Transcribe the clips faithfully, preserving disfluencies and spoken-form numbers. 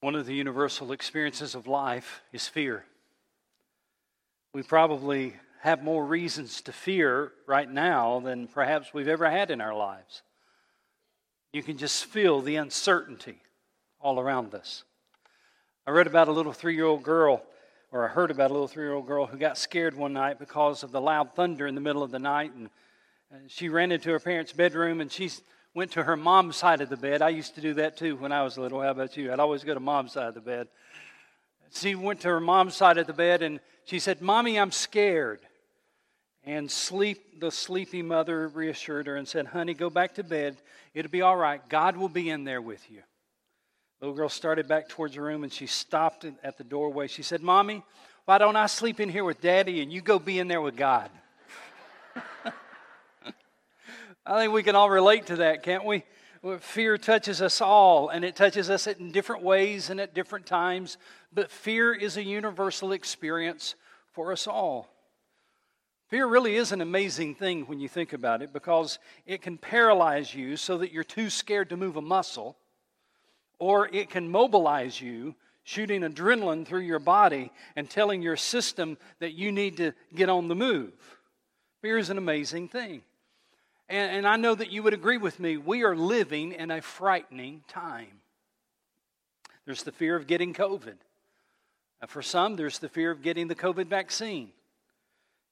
One of the universal experiences of life is fear. We probably have more reasons to fear right now than perhaps we've ever had in our lives. You can just feel the uncertainty all around us. I read about a little three-year-old girl, or I heard about a little three-year-old girl who got scared one night because of the loud thunder in the middle of the night, and she ran into her parents' bedroom, and she went to her mom's side of the bed. I used to do that too when I was little. How about you? I'd always go to mom's side of the bed. She went to her mom's side of the bed, and she said, "Mommy, I'm scared." And sleep, the sleepy mother reassured her and said, "Honey, go back to bed. It'll be all right. God will be in there with you." The little girl started back towards her room, and she stopped at the doorway. She said, "Mommy, why don't I sleep in here with Daddy, and you go be in there with God?" I think we can all relate to that, can't we? Fear touches us all, and it touches us in different ways and at different times. But fear is a universal experience for us all. Fear really is an amazing thing when you think about it, because it can paralyze you so that you're too scared to move a muscle, or it can mobilize you, shooting adrenaline through your body and telling your system that you need to get on the move. Fear is an amazing thing. And, and I know that you would agree with me. We are living in a frightening time. There's the fear of getting COVID. For some, there's the fear of getting the COVID vaccine.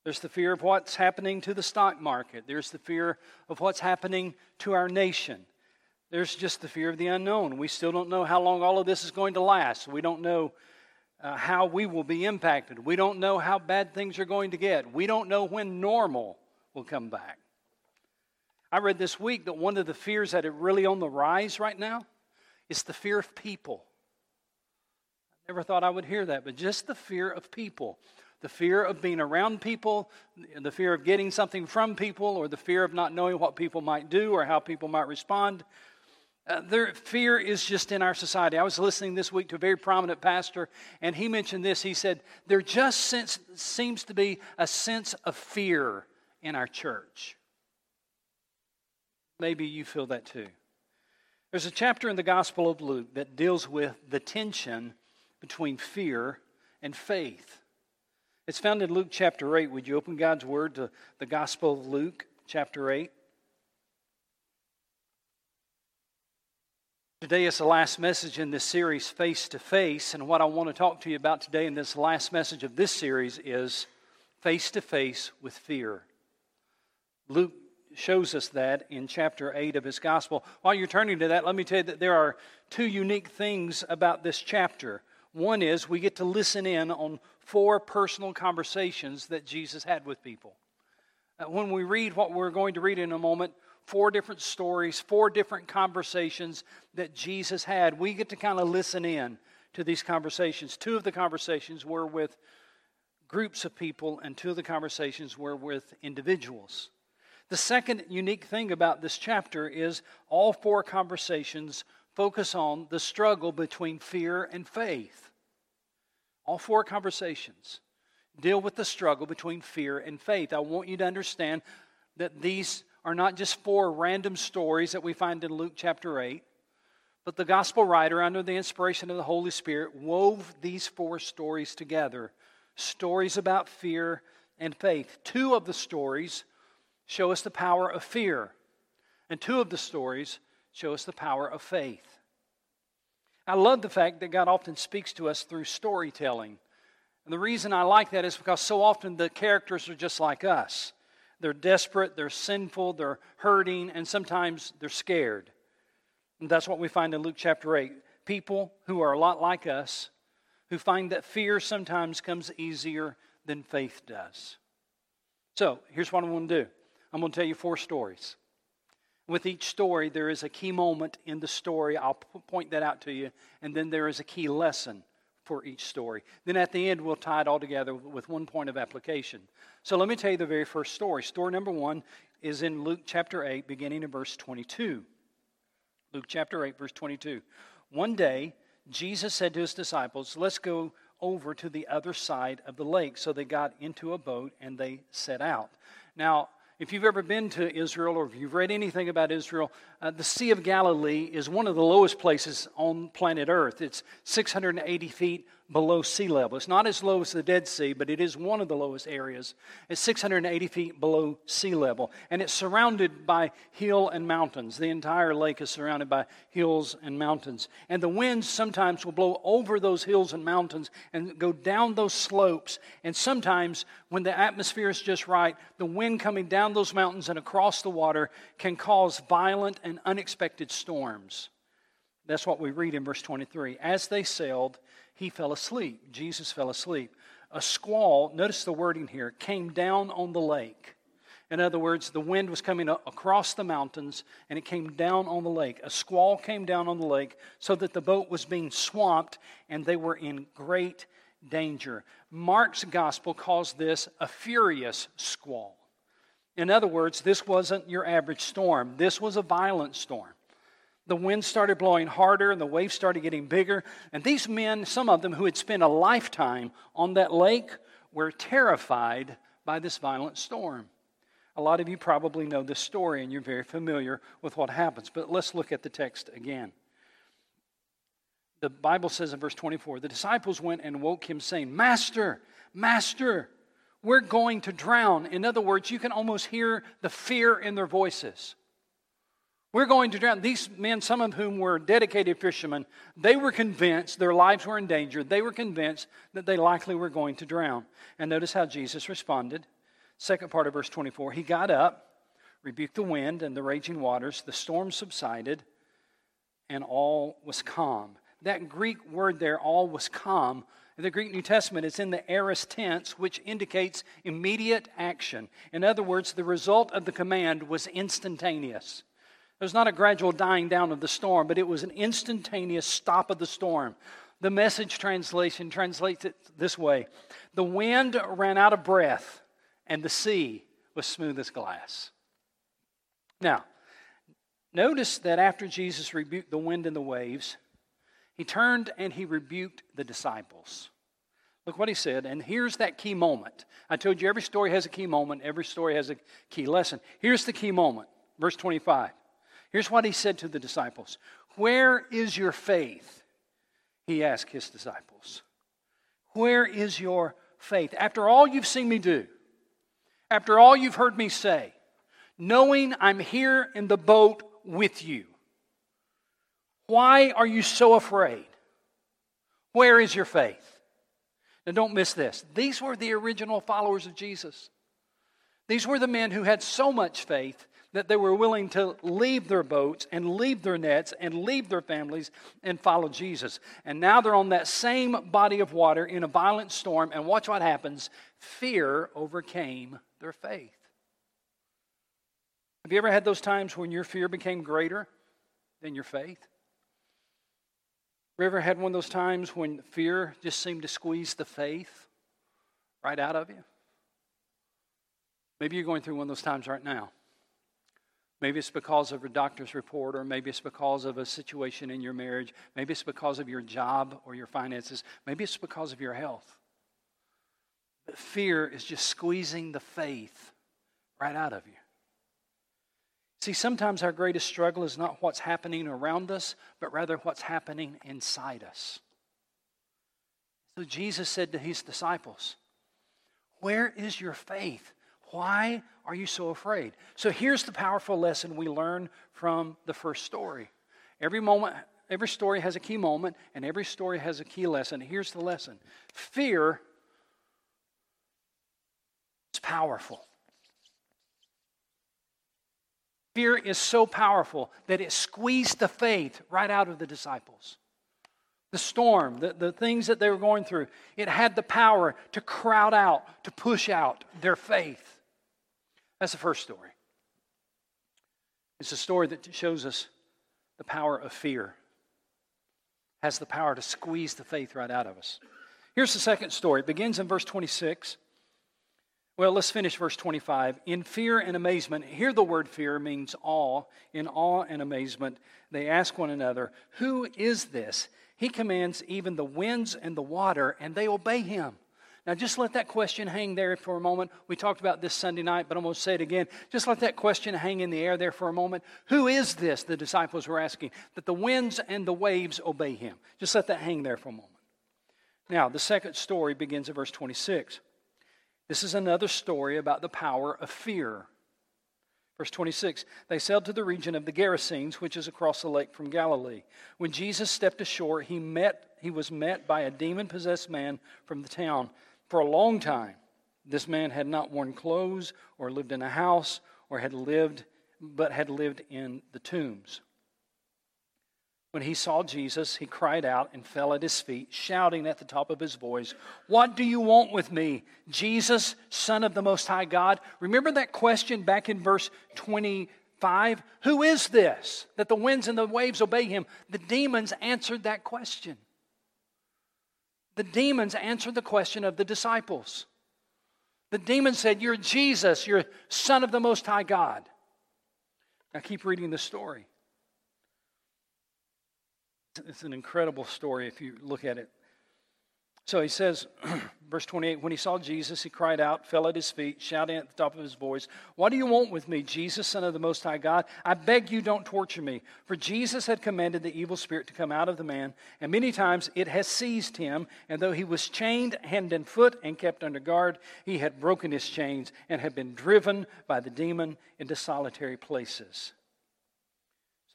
There's the fear of what's happening to the stock market. There's the fear of what's happening to our nation. There's just the fear of the unknown. We still don't know how long all of this is going to last. We don't know uh, how we will be impacted. We don't know how bad things are going to get. We don't know when normal will come back. I read this week that one of the fears that are really on the rise right now is the fear of people. I never thought I would hear that, but just the fear of people. The fear of being around people, the fear of getting something from people, or the fear of not knowing what people might do or how people might respond. Uh, their fear is just in our society. I was listening this week to a very prominent pastor, and he mentioned this. He said, there just sense, seems to be a sense of fear in our church. Maybe you feel that too. There's a chapter in the Gospel of Luke that deals with the tension between fear and faith. It's found in Luke chapter eight. Would you open God's Word to the Gospel of Luke chapter eight? Today is the last message in this series, Face to Face. And what I want to talk to you about today in this last message of this series is face to face with fear. Luke shows us that in chapter eight of his Gospel. While you're turning to that, let me tell you that there are two unique things about this chapter. One is we get to listen in on four personal conversations that Jesus had with people. When we read what we're going to read in a moment, four different stories, four different conversations that Jesus had, we get to kind of listen in to these conversations. Two of the conversations were with groups of people, and two of the conversations were with individuals. The second unique thing about this chapter is all four conversations focus on the struggle between fear and faith. All four conversations deal with the struggle between fear and faith. I want you to understand that these are not just four random stories that we find in Luke chapter eight, but the gospel writer, under the inspiration of the Holy Spirit, wove these four stories together. Stories about fear and faith. Two of the stories show us the power of fear, and two of the stories show us the power of faith. I love the fact that God often speaks to us through storytelling. And the reason I like that is because so often the characters are just like us. They're desperate, they're sinful, they're hurting, and sometimes they're scared. And that's what we find in Luke chapter eight. People who are a lot like us, who find that fear sometimes comes easier than faith does. So, here's what I want to do. I'm going to tell you four stories. With each story, there is a key moment in the story. I'll point that out to you. And then there is a key lesson for each story. Then at the end, we'll tie it all together with one point of application. So let me tell you the very first story. Story number one is in Luke chapter eight, beginning in verse twenty-two. Luke chapter eight, verse twenty-two. One day, Jesus said to his disciples, "Let's go over to the other side of the lake." So they got into a boat and they set out. Now, If you've ever been to Israel or if you've read anything about Israel, uh, the Sea of Galilee is one of the lowest places on planet Earth. It's six hundred eighty feet below sea level. It's not as low as the Dead Sea, but it is one of the lowest areas. It's six hundred eighty feet below sea level, and it's surrounded by hill and mountains. The entire lake is surrounded by hills and mountains, and the winds sometimes will blow over those hills and mountains and go down those slopes, and sometimes when the atmosphere is just right, the wind coming down those mountains and across the water can cause violent and unexpected storms. That's what we read in verse twenty-three. As they sailed, he fell asleep. Jesus fell asleep. A squall, notice the wording here, came down on the lake. In other words, the wind was coming across the mountains, and it came down on the lake. A squall came down on the lake so that the boat was being swamped, and they were in great danger. Mark's gospel calls this a furious squall. In other words, this wasn't your average storm. This was a violent storm. The wind started blowing harder, and the waves started getting bigger. And these men, some of them who had spent a lifetime on that lake, were terrified by this violent storm. A lot of you probably know this story, and you're very familiar with what happens. But let's look at the text again. The Bible says in verse twenty-four, the disciples went and woke him, saying, Master, Master, we're going to drown. In other words, you can almost hear the fear in their voices. We're going to drown. These men, some of whom were dedicated fishermen, they were convinced their lives were in danger. They were convinced that they likely were going to drown. And notice how Jesus responded. Second part of verse twenty-four, he got up, rebuked the wind and the raging waters. The storm subsided, and all was calm. That Greek word there, all was calm, in the Greek New Testament, it's in the aorist tense, which indicates immediate action. In other words, the result of the command was instantaneous. There's not a gradual dying down of the storm, but it was an instantaneous stop of the storm. The Message translation translates it this way. The wind ran out of breath, and the sea was smooth as glass. Now, notice that after Jesus rebuked the wind and the waves, he turned and he rebuked the disciples. Look what he said, and here's that key moment. I told you every story has a key moment. Every story has a key lesson. Here's the key moment, verse twenty-five. Here's what he said to the disciples. Where is your faith? He asked his disciples. Where is your faith? After all you've seen me do, after all you've heard me say, knowing I'm here in the boat with you, why are you so afraid? Where is your faith? Now don't miss this. These were the original followers of Jesus. These were the men who had so much faith that they were willing to leave their boats and leave their nets and leave their families and follow Jesus. And now they're on that same body of water in a violent storm, and watch what happens. Fear overcame their faith. Have you ever had those times when your fear became greater than your faith? Have you ever had one of those times when fear just seemed to squeeze the faith right out of you? Maybe you're going through one of those times right now. Maybe it's because of a doctor's report, or maybe it's because of a situation in your marriage. Maybe it's because of your job or your finances. Maybe it's because of your health. But fear is just squeezing the faith right out of you. See, sometimes our greatest struggle is not what's happening around us, but rather what's happening inside us. So Jesus said to his disciples, "Where is your faith? Why are you so afraid?" So here's the powerful lesson we learn from the first story. Every moment, every story has a key moment, and every story has a key lesson. Here's the lesson. Fear is powerful. Fear is so powerful that it squeezed the faith right out of the disciples. The storm, the, the things that they were going through, it had the power to crowd out, to push out their faith. That's the first story. It's a story that shows us the power of fear. It has the power to squeeze the faith right out of us. Here's the second story. It begins in verse twenty-six. Well, let's finish verse twenty-five. In fear and amazement, here the word fear means awe. In awe and amazement, they ask one another, "Who is this? He commands even the winds and the water, and they obey him." Now just let that question hang there for a moment. We talked about this Sunday night, but I'm going to say it again. Just let that question hang in the air there for a moment. Who is this, the disciples were asking, that the winds and the waves obey him? Just let that hang there for a moment. Now, the second story begins at verse twenty-six. This is another story about the power of fear. Verse twenty-six, they sailed to the region of the Gerasenes, which is across the lake from Galilee. When Jesus stepped ashore, he met, he was met by a demon-possessed man from the town. For a long time, this man had not worn clothes or lived in a house or had lived, but had lived in the tombs. When he saw Jesus, he cried out and fell at his feet, shouting at the top of his voice, "What do you want with me, Jesus, Son of the Most High God?" Remember that question back in verse twenty-five? Who is this, that the winds and the waves obey him? The demons answered that question. The demons answered the question of the disciples. The demons said, "You're Jesus, you're Son of the Most High God." Now keep reading the story. It's an incredible story if you look at it. So he says, verse twenty-eight, when he saw Jesus, he cried out, fell at his feet, shouting at the top of his voice, "What do you want with me, Jesus, Son of the Most High God? I beg you, don't torture me." For Jesus had commanded the evil spirit to come out of the man, and many times it has seized him, and though he was chained hand and foot and kept under guard, he had broken his chains and had been driven by the demon into solitary places.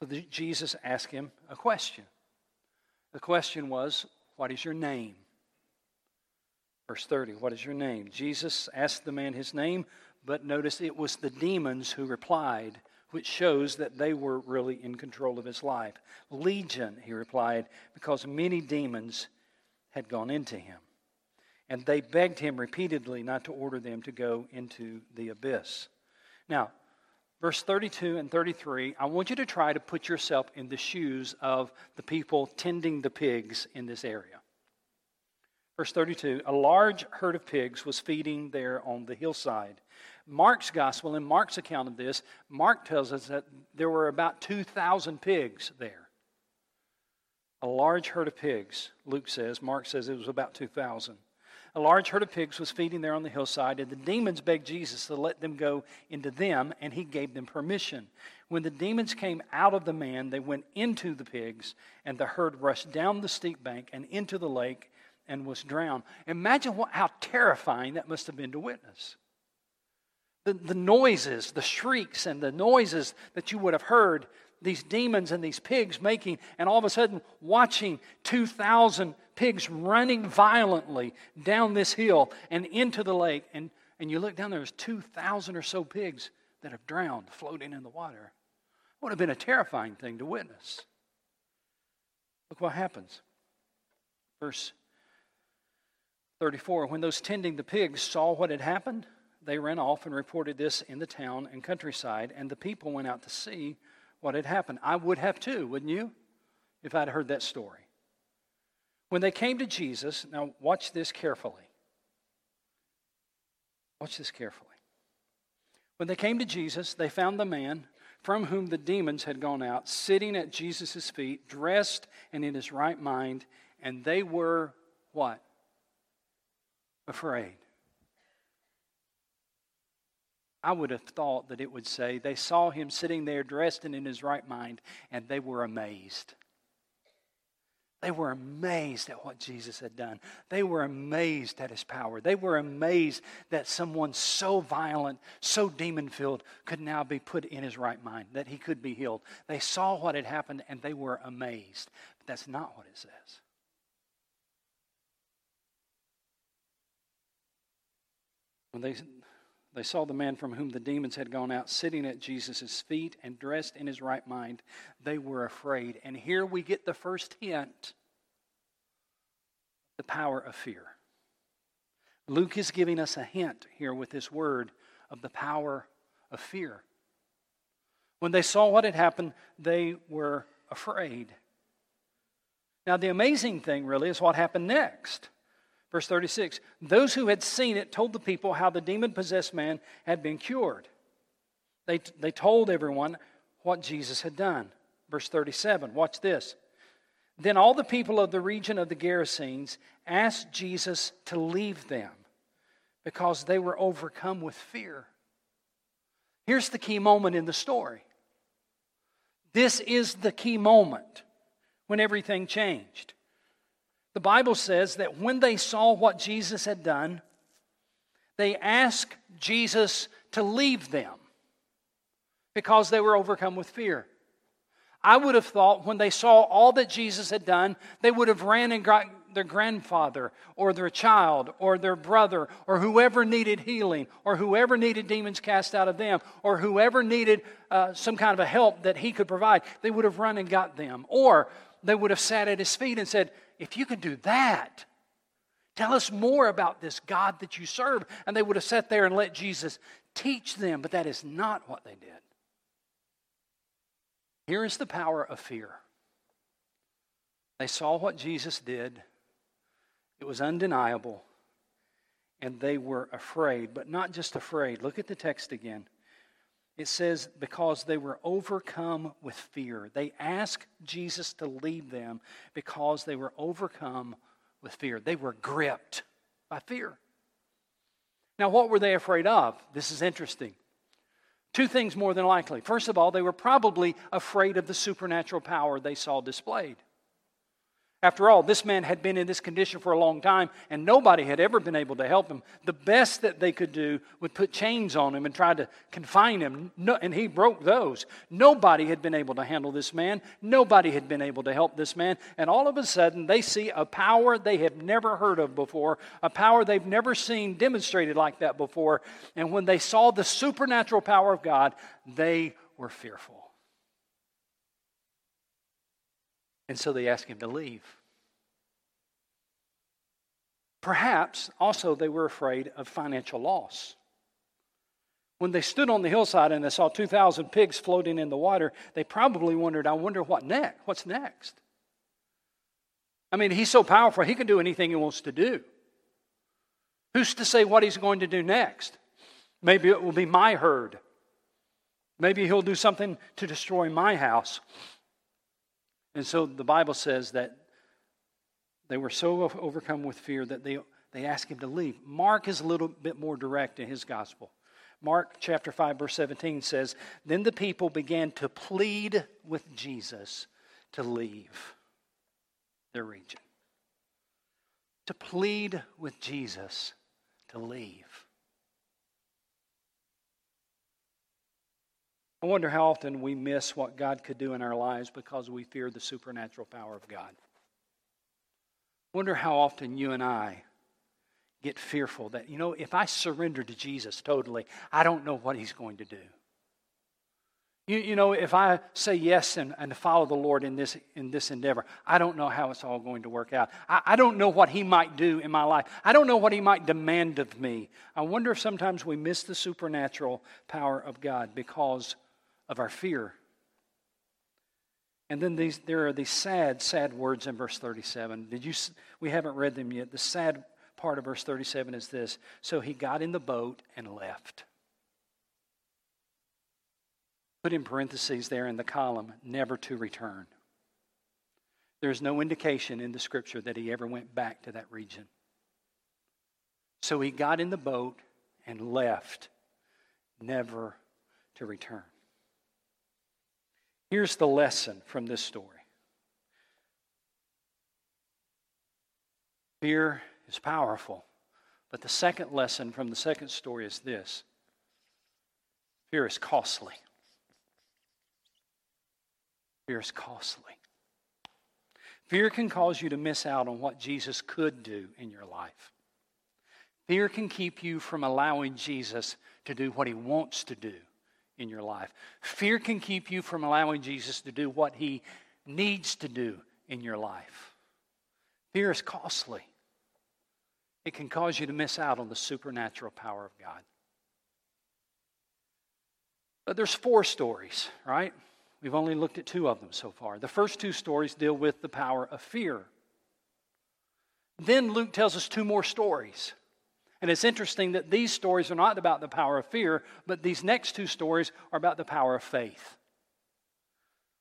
So the, Jesus asked him a question. The question was, "What is your name?" Verse thirty, "What is your name?" Jesus asked the man his name, but notice it was the demons who replied, which shows that they were really in control of his life. "Legion," he replied, because many demons had gone into him. And they begged him repeatedly not to order them to go into the abyss. Now, verse thirty-two and thirty-three, I want you to try to put yourself in the shoes of the people tending the pigs in this area. Verse thirty-two, a large herd of pigs was feeding there on the hillside. Mark's gospel, in Mark's account of this, Mark tells us that there were about two thousand pigs there. A large herd of pigs, Luke says. Mark says it was about two thousand. A large herd of pigs was feeding there on the hillside, and the demons begged Jesus to let them go into them, and he gave them permission. When the demons came out of the man, they went into the pigs, and the herd rushed down the steep bank and into the lake and was drowned. Imagine what, how terrifying that must have been to witness. The, the noises, the shrieks, and the noises that you would have heard these demons and these pigs making, and all of a sudden watching two thousand pigs running violently down this hill and into the lake. And, and you look down, there's two thousand or so pigs that have drowned, floating in the water. It would have been a terrifying thing to witness. Look what happens. Verse thirty-four, when those tending the pigs saw what had happened, they ran off and reported this in the town and countryside, and the people went out to see what had happened. I would have too, wouldn't you, if I'd heard that story. When they came to Jesus, now watch this carefully. Watch this carefully. When they came to Jesus, they found the man from whom the demons had gone out, sitting at Jesus' feet, dressed and in his right mind, and they were what? Afraid. I would have thought that it would say, they saw him sitting there dressed and in his right mind, and they were amazed. They were amazed at what Jesus had done. They were amazed at his power. They were amazed that someone so violent, so demon-filled, could now be put in his right mind, that he could be healed. They saw what had happened, and they were amazed. But that's not what it says. When they... They saw the man from whom the demons had gone out sitting at Jesus' feet and dressed in his right mind. They were afraid. And here we get the first hint, the power of fear. Luke is giving us a hint here with this word of the power of fear. When they saw what had happened, they were afraid. Now, the amazing thing really is what happened next. Verse thirty-six, those who had seen it told the people how the demon-possessed man had been cured. They, they told everyone what Jesus had done. Verse thirty-seven, watch this. Then all the people of the region of the Gerasenes asked Jesus to leave them. because they were overcome with fear. Here's the key moment in the story. This is the key moment when everything changed. The Bible says that when they saw what Jesus had done, they asked Jesus to leave them because they were overcome with fear. I would have thought when they saw all that Jesus had done, they would have ran and got their grandfather or their child or their brother or whoever needed healing or whoever needed demons cast out of them or whoever needed uh, some kind of a help that he could provide. They would have run and got them. Or they would have sat at his feet and said, if you can do that, tell us more about this God that you serve. And they would have sat there and let Jesus teach them. But that is not what they did. Here is the power of fear. They saw what Jesus did. It was undeniable, and they were afraid, but not just afraid. Look at the text again. It says, because they were overcome with fear. They asked Jesus to leave them because they were overcome with fear. They were gripped by fear. Now, what were they afraid of? This is interesting. Two things more than likely. First of all, they were probably afraid of the supernatural power they saw displayed. After all, this man had been in this condition for a long time, and nobody had ever been able to help him. The best that they could do would put chains on him and try to confine him, no, and he broke those. Nobody had been able to handle this man. Nobody had been able to help this man. And all of a sudden, they see a power they have never heard of before, a power they've never seen demonstrated like that before. And when they saw the supernatural power of God, they were fearful. And so they asked him to leave. Perhaps also they were afraid of financial loss. When they stood on the hillside and they saw two thousand pigs floating in the water, they probably wondered, I wonder what next? What's next? I mean, he's so powerful, he can do anything he wants to do. Who's to say what he's going to do next? Maybe it will be my herd. Maybe he'll do something to destroy my house. And so the Bible says that they were so overcome with fear that they, they asked him to leave. Mark is a little bit more direct in his gospel. Mark chapter five, verse seventeen says, then the people began to plead with Jesus to leave their region. To plead with Jesus to leave. I wonder how often we miss what God could do in our lives because we fear the supernatural power of God. I wonder how often you and I get fearful that, you know, if I surrender to Jesus totally, I don't know what he's going to do. You, you know, if I say yes and, and follow the Lord in this in this endeavor, I don't know how it's all going to work out. I, I don't know what he might do in my life. I don't know what he might demand of me. I wonder if sometimes we miss the supernatural power of God because of our fear. And then these, there are these sad, sad words in verse thirty-seven. Did you? We haven't read them yet. The sad part of verse thirty-seven is this. So he got in the boat and left. Put in parentheses there in the column, never to return. There's no indication in the scripture that he ever went back to that region. So he got in the boat and left, never to return. Here's the lesson from this story. Fear is powerful, but the second lesson from the second story is this. Fear is costly. Fear is costly. Fear can cause you to miss out on what Jesus could do in your life. Fear can keep you from allowing Jesus to do what he wants to do in your life. Fear can keep you from allowing Jesus to do what he needs to do in your life. Fear is costly. It can cause you to miss out on the supernatural power of God. But there's four stories, right? We've only looked at two of them so far. The first two stories deal with the power of fear. Then Luke tells us two more stories. And it's interesting that these stories are not about the power of fear, but these next two stories are about the power of faith.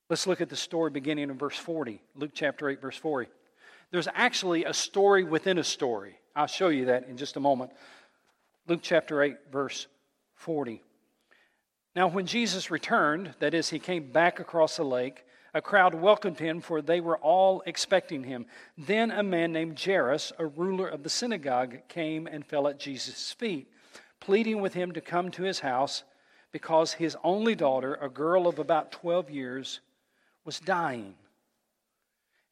Let's look at the story beginning in verse forty, Luke chapter eight, verse forty. There's actually a story within a story. I'll show you that in just a moment. Luke chapter eight, verse forty. Now when Jesus returned, that is, he came back across the lake, a crowd welcomed him, for they were all expecting him. Then a man named Jairus, a ruler of the synagogue, came and fell at Jesus' feet, pleading with him to come to his house, because his only daughter, a girl of about twelve years, was dying.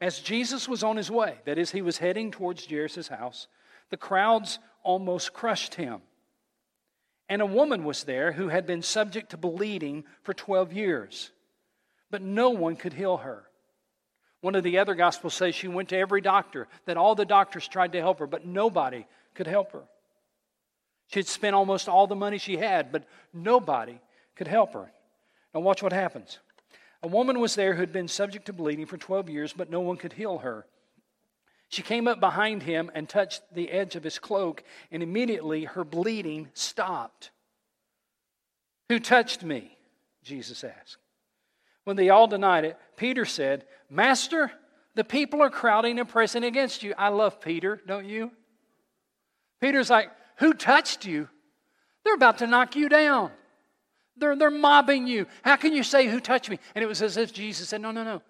As Jesus was on his way, that is, he was heading towards Jairus' house, the crowds almost crushed him. And a woman was there who had been subject to bleeding for twelve years. But no one could heal her. One of the other Gospels says she went to every doctor, that all the doctors tried to help her, but nobody could help her. She had spent almost all the money she had, but nobody could help her. Now watch what happens. A woman was there who had been subject to bleeding for twelve years, but no one could heal her. She came up behind him and touched the edge of his cloak, and immediately her bleeding stopped. "Who touched me?" Jesus asked. When they all denied it, Peter said, "Master, the people are crowding and pressing against you." I love Peter, don't you? Peter's like, "Who touched you? They're about to knock you down. They're, they're mobbing you. How can you say, 'Who touched me?'" And it was as if Jesus said, "No, no, no.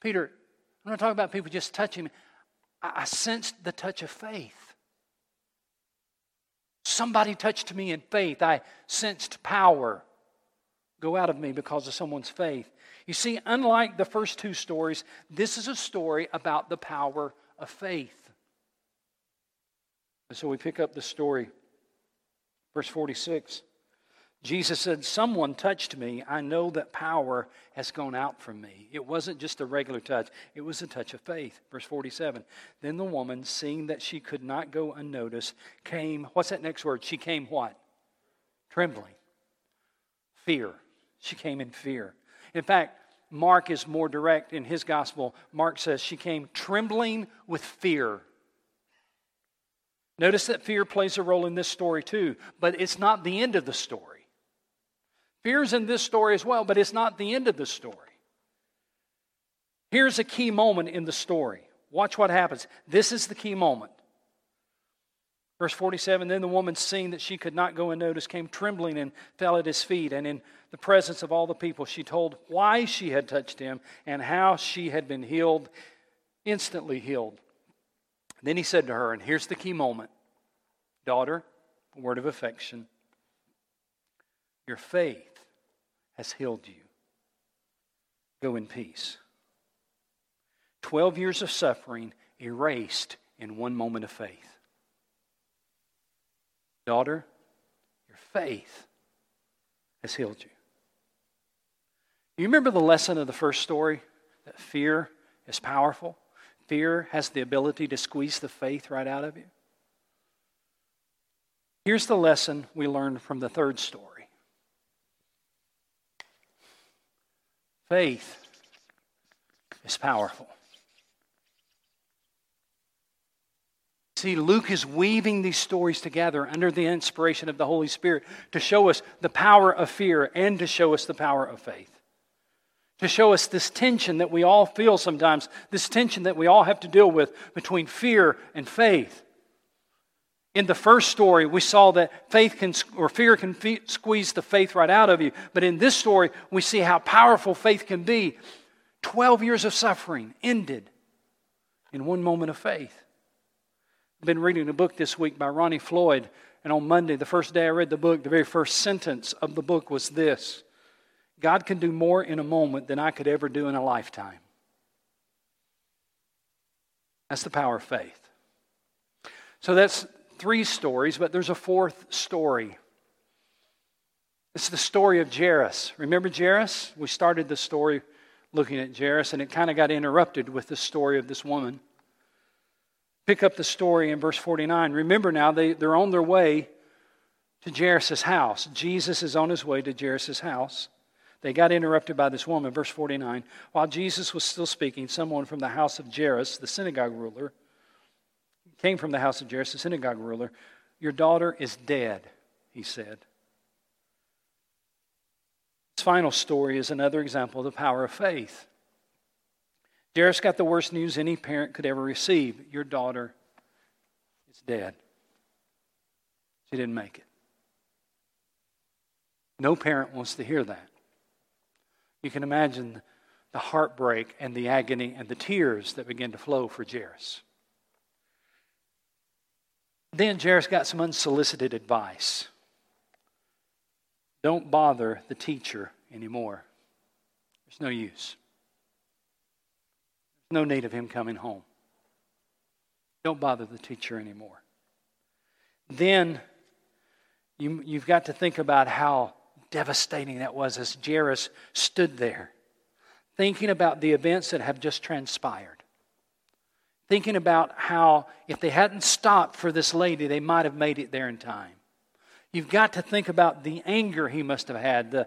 Peter, I'm not talking about people just touching me. I, I sensed the touch of faith. Somebody touched me in faith. I sensed power go out of me because of someone's faith." You see, unlike the first two stories, this is a story about the power of faith. And so we pick up the story. Verse forty-six, Jesus said, "Someone touched me. I know that power has gone out from me." It wasn't just a regular touch. It was a touch of faith. Verse forty-seven, then the woman, seeing that she could not go unnoticed, came, what's that next word? She came what? Trembling. Fear. She came in fear. In fact, Mark is more direct in his gospel. Mark says she came trembling with fear. Notice that fear plays a role in this story too, but it's not the end of the story. Fear's in this story as well, but it's not the end of the story. Here's a key moment in the story. Watch what happens. This is the key moment. Verse forty-seven, then the woman, seeing that she could not go unnoticed, came trembling and fell at his feet. And in the presence of all the people, she told why she had touched him and how she had been healed, instantly healed. Then he said to her, and here's the key moment, "Daughter, a word of affection, your faith has healed you. Go in peace." Twelve years of suffering erased in one moment of faith. "Daughter, your faith has healed you." You remember the lesson of the first story? That fear is powerful. Fear has the ability to squeeze the faith right out of you. Here's the lesson we learned from the third story. Faith is powerful. See, Luke is weaving these stories together under the inspiration of the Holy Spirit to show us the power of fear and to show us the power of faith. To show us this tension that we all feel sometimes, this tension that we all have to deal with between fear and faith. In the first story, we saw that faith can, or fear can fe- squeeze the faith right out of you. But in this story, we see how powerful faith can be. Twelve years of suffering ended in one moment of faith. I've been reading a book this week by Ronnie Floyd, and on Monday, the first day I read the book, the very first sentence of the book was this: "God can do more in a moment than I could ever do in a lifetime." That's the power of faith. So that's three stories, but there's a fourth story. It's the story of Jairus. Remember Jairus? We started the story looking at Jairus, and it kind of got interrupted with the story of this woman. Pick up the story in verse forty-nine. Remember now, they, they're on their way to Jairus' house. Jesus is on his way to Jairus' house. They got interrupted by this woman. Verse forty-nine, while Jesus was still speaking, someone from the house of Jairus, the synagogue ruler, came from the house of Jairus, the synagogue ruler. "Your daughter is dead," he said. This final story is another example of the power of faith. Jairus got the worst news any parent could ever receive. "Your daughter is dead." She didn't make it. No parent wants to hear that. You can imagine the heartbreak and the agony and the tears that began to flow for Jairus. Then Jairus got some unsolicited advice. Don't bother the teacher anymore. There's no use. There's no need of him coming home. Don't bother the teacher anymore. Then you, you've got to think about how devastating that was as Jairus stood there, thinking about the events that have just transpired. Thinking about how if they hadn't stopped for this lady, they might have made it there in time. You've got to think about the anger he must have had, the,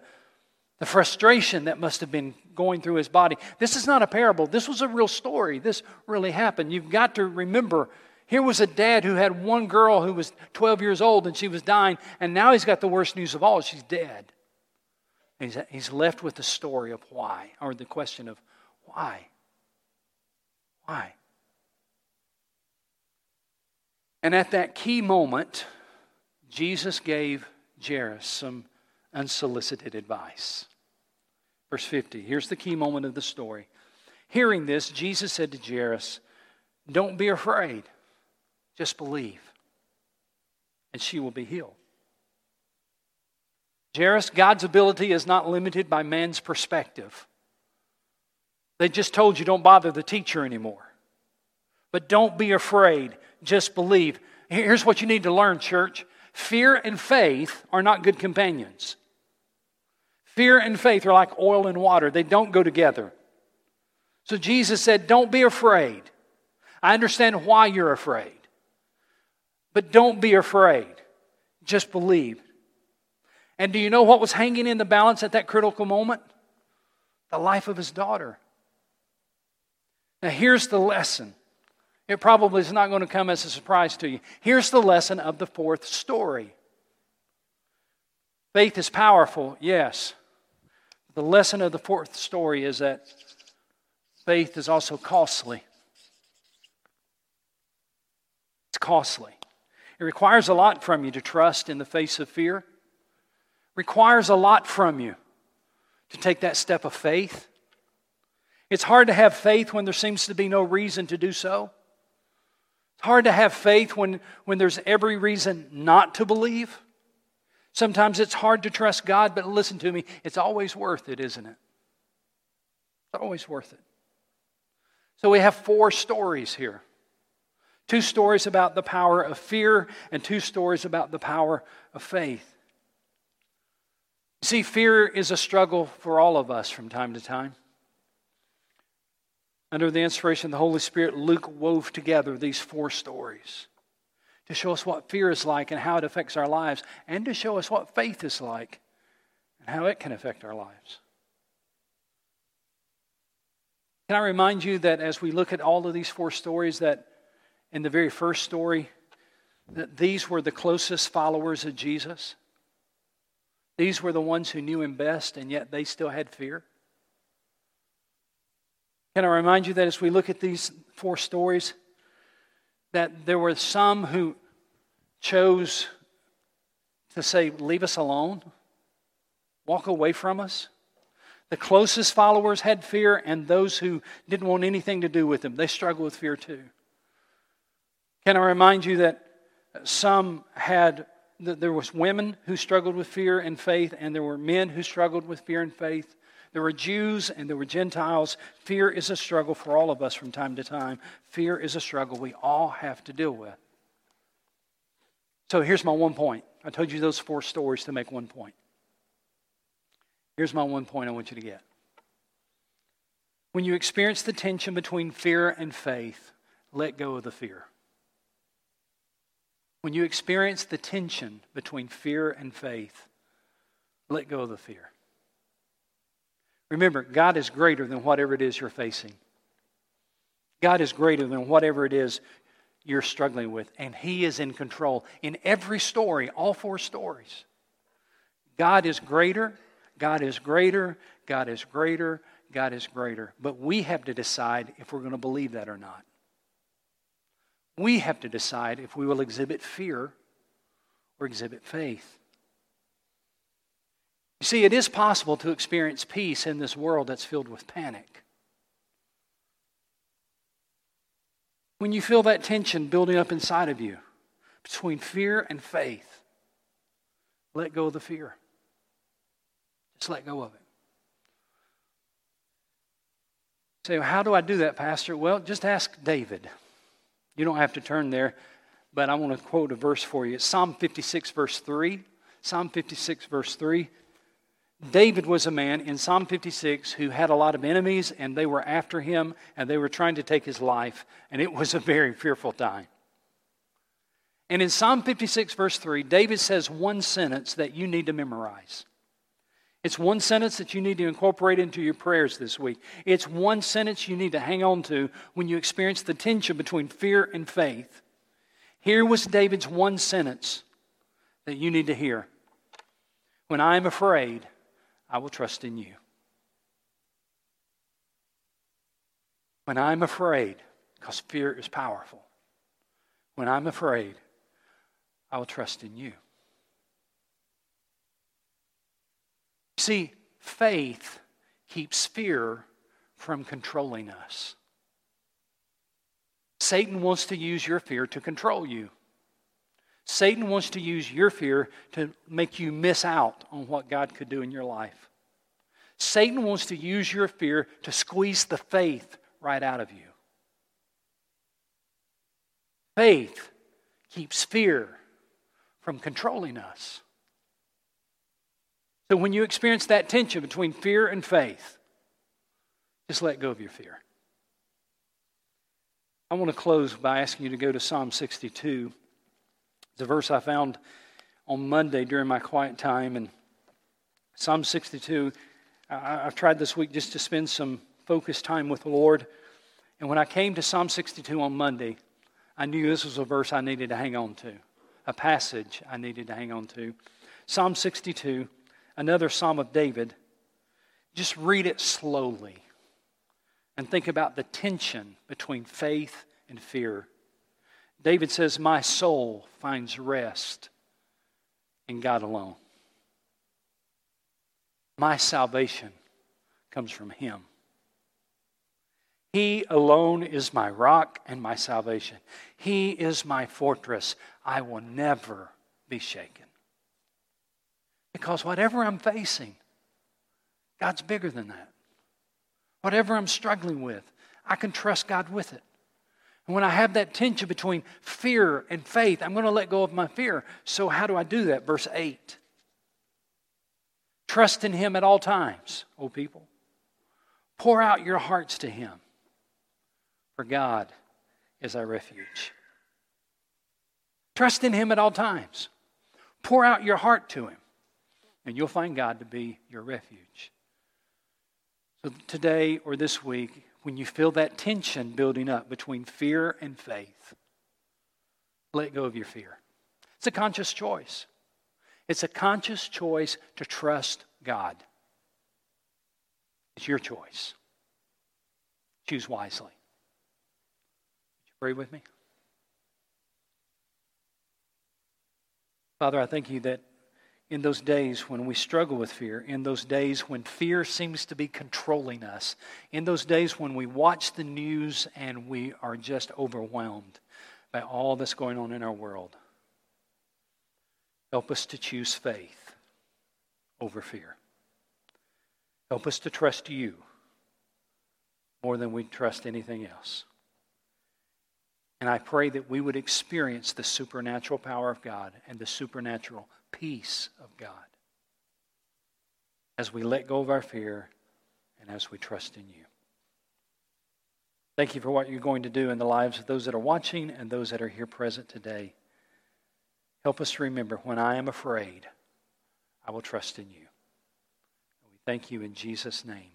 the frustration that must have been going through his body. This is not a parable. This was a real story. This really happened. You've got to remember, here was a dad who had one girl who was twelve years old and she was dying, and now he's got the worst news of all. She's dead. He's, he's left with the story of why, or the question of why. Why? And at that key moment, Jesus gave Jairus some unsolicited advice. Verse fifty, here's the key moment of the story. Hearing this, Jesus said to Jairus, "Don't be afraid, just believe, and she will be healed." Jairus, God's ability is not limited by man's perspective. They just told you don't bother the teacher anymore. But don't be afraid, just believe. Here's what you need to learn, church. Fear and faith are not good companions. Fear and faith are like oil and water. They don't go together. So Jesus said, don't be afraid. I understand why you're afraid. But don't be afraid. Just believe. And do you know what was hanging in the balance at that critical moment? The life of his daughter. Now here's the lesson. It probably is not going to come as a surprise to you. Here's the lesson of the fourth story. Faith is powerful, yes. The lesson of the fourth story is that faith is also costly. It's costly. It requires a lot from you to trust in the face of fear. It requires a lot from you to take that step of faith. It's hard to have faith when there seems to be no reason to do so. Hard to have faith when, when there's every reason not to believe. Sometimes it's hard to trust God, but listen to me, it's always worth it, isn't it? It's always worth it. So we have four stories here. Two stories about the power of fear and two stories about the power of faith. You see, fear is a struggle for all of us from time to time. Under the inspiration of the Holy Spirit, Luke wove together these four stories to show us what fear is like and how it affects our lives, and to show us what faith is like and how it can affect our lives. Can I remind you that as we look at all of these four stories, that in the very first story, that these were the closest followers of Jesus? These were the ones who knew him best, and yet they still had fear. Can I remind you that as we look at these four stories, that there were some who chose to say, leave us alone, walk away from us. The closest followers had fear, and those who didn't want anything to do with them, they struggled with fear too. Can I remind you that some had, that there was women who struggled with fear and faith, and there were men who struggled with fear and faith. There were Jews and there were Gentiles. Fear is a struggle for all of us from time to time. Fear is a struggle we all have to deal with. So here's my one point. I told you those four stories to make one point. Here's my one point I want you to get. When you experience the tension between fear and faith, let go of the fear. When you experience the tension between fear and faith, let go of the fear. Remember, God is greater than whatever it is you're facing. God is greater than whatever it is you're struggling with. And He is in control. In every story, all four stories, God is greater, God is greater, God is greater, God is greater. But we have to decide if we're going to believe that or not. We have to decide if we will exhibit fear or exhibit faith. You see, it is possible to experience peace in this world that's filled with panic. When you feel that tension building up inside of you between fear and faith, let go of the fear. Just let go of it. Say, so how do I do that, Pastor? Well, just ask David. You don't have to turn there, but I want to quote a verse for you. It's Psalm fifty-six, verse three. Psalm fifty-six, verse three. David was a man in Psalm fifty-six who had a lot of enemies, and they were after him, and they were trying to take his life, and it was a very fearful time. And in Psalm fifty-six, verse three, David says one sentence that you need to memorize. It's one sentence that you need to incorporate into your prayers this week. It's one sentence you need to hang on to when you experience the tension between fear and faith. Here was David's one sentence that you need to hear. When I am afraid, I will trust in you. When I'm afraid, because fear is powerful. When I'm afraid, I will trust in you. See, faith keeps fear from controlling us. Satan wants to use your fear to control you. Satan wants to use your fear to make you miss out on what God could do in your life. Satan wants to use your fear to squeeze the faith right out of you. Faith keeps fear from controlling us. So when you experience that tension between fear and faith, just let go of your fear. I want to close by asking you to go to Psalm sixty-two. It's a verse I found on Monday during my quiet time. And Psalm sixty-two, I, I've tried this week just to spend some focused time with the Lord. And when I came to Psalm sixty-two on Monday, I knew this was a verse I needed to hang on to, a passage I needed to hang on to. Psalm sixty-two. Another Psalm of David. Just read it slowly and think about the tension between faith and fear. David says, my soul finds rest in God alone. My salvation comes from Him. He alone is my rock and my salvation. He is my fortress. I will never be shaken. Because whatever I'm facing, God's bigger than that. Whatever I'm struggling with, I can trust God with it. And when I have that tension between fear and faith, I'm going to let go of my fear. So how do I do that? Verse eight. Trust in Him at all times, O people. Pour out your hearts to Him, for God is our refuge. Trust in Him at all times. Pour out your heart to Him, and you'll find God to be your refuge. So today or this week, when you feel that tension building up between fear and faith, let go of your fear. It's a conscious choice. It's a conscious choice to trust God. It's your choice. Choose wisely. Would you pray with me? Father, I thank You that in those days when we struggle with fear, in those days when fear seems to be controlling us, in those days when we watch the news and we are just overwhelmed by all that's going on in our world, help us to choose faith over fear. Help us to trust You more than we trust anything else. And I pray that we would experience the supernatural power of God and the supernatural peace of God as we let go of our fear and as we trust in You. Thank You for what You're going to do in the lives of those that are watching and those that are here present today. Help us to remember, when I am afraid, I will trust in You. And we thank You in Jesus' name.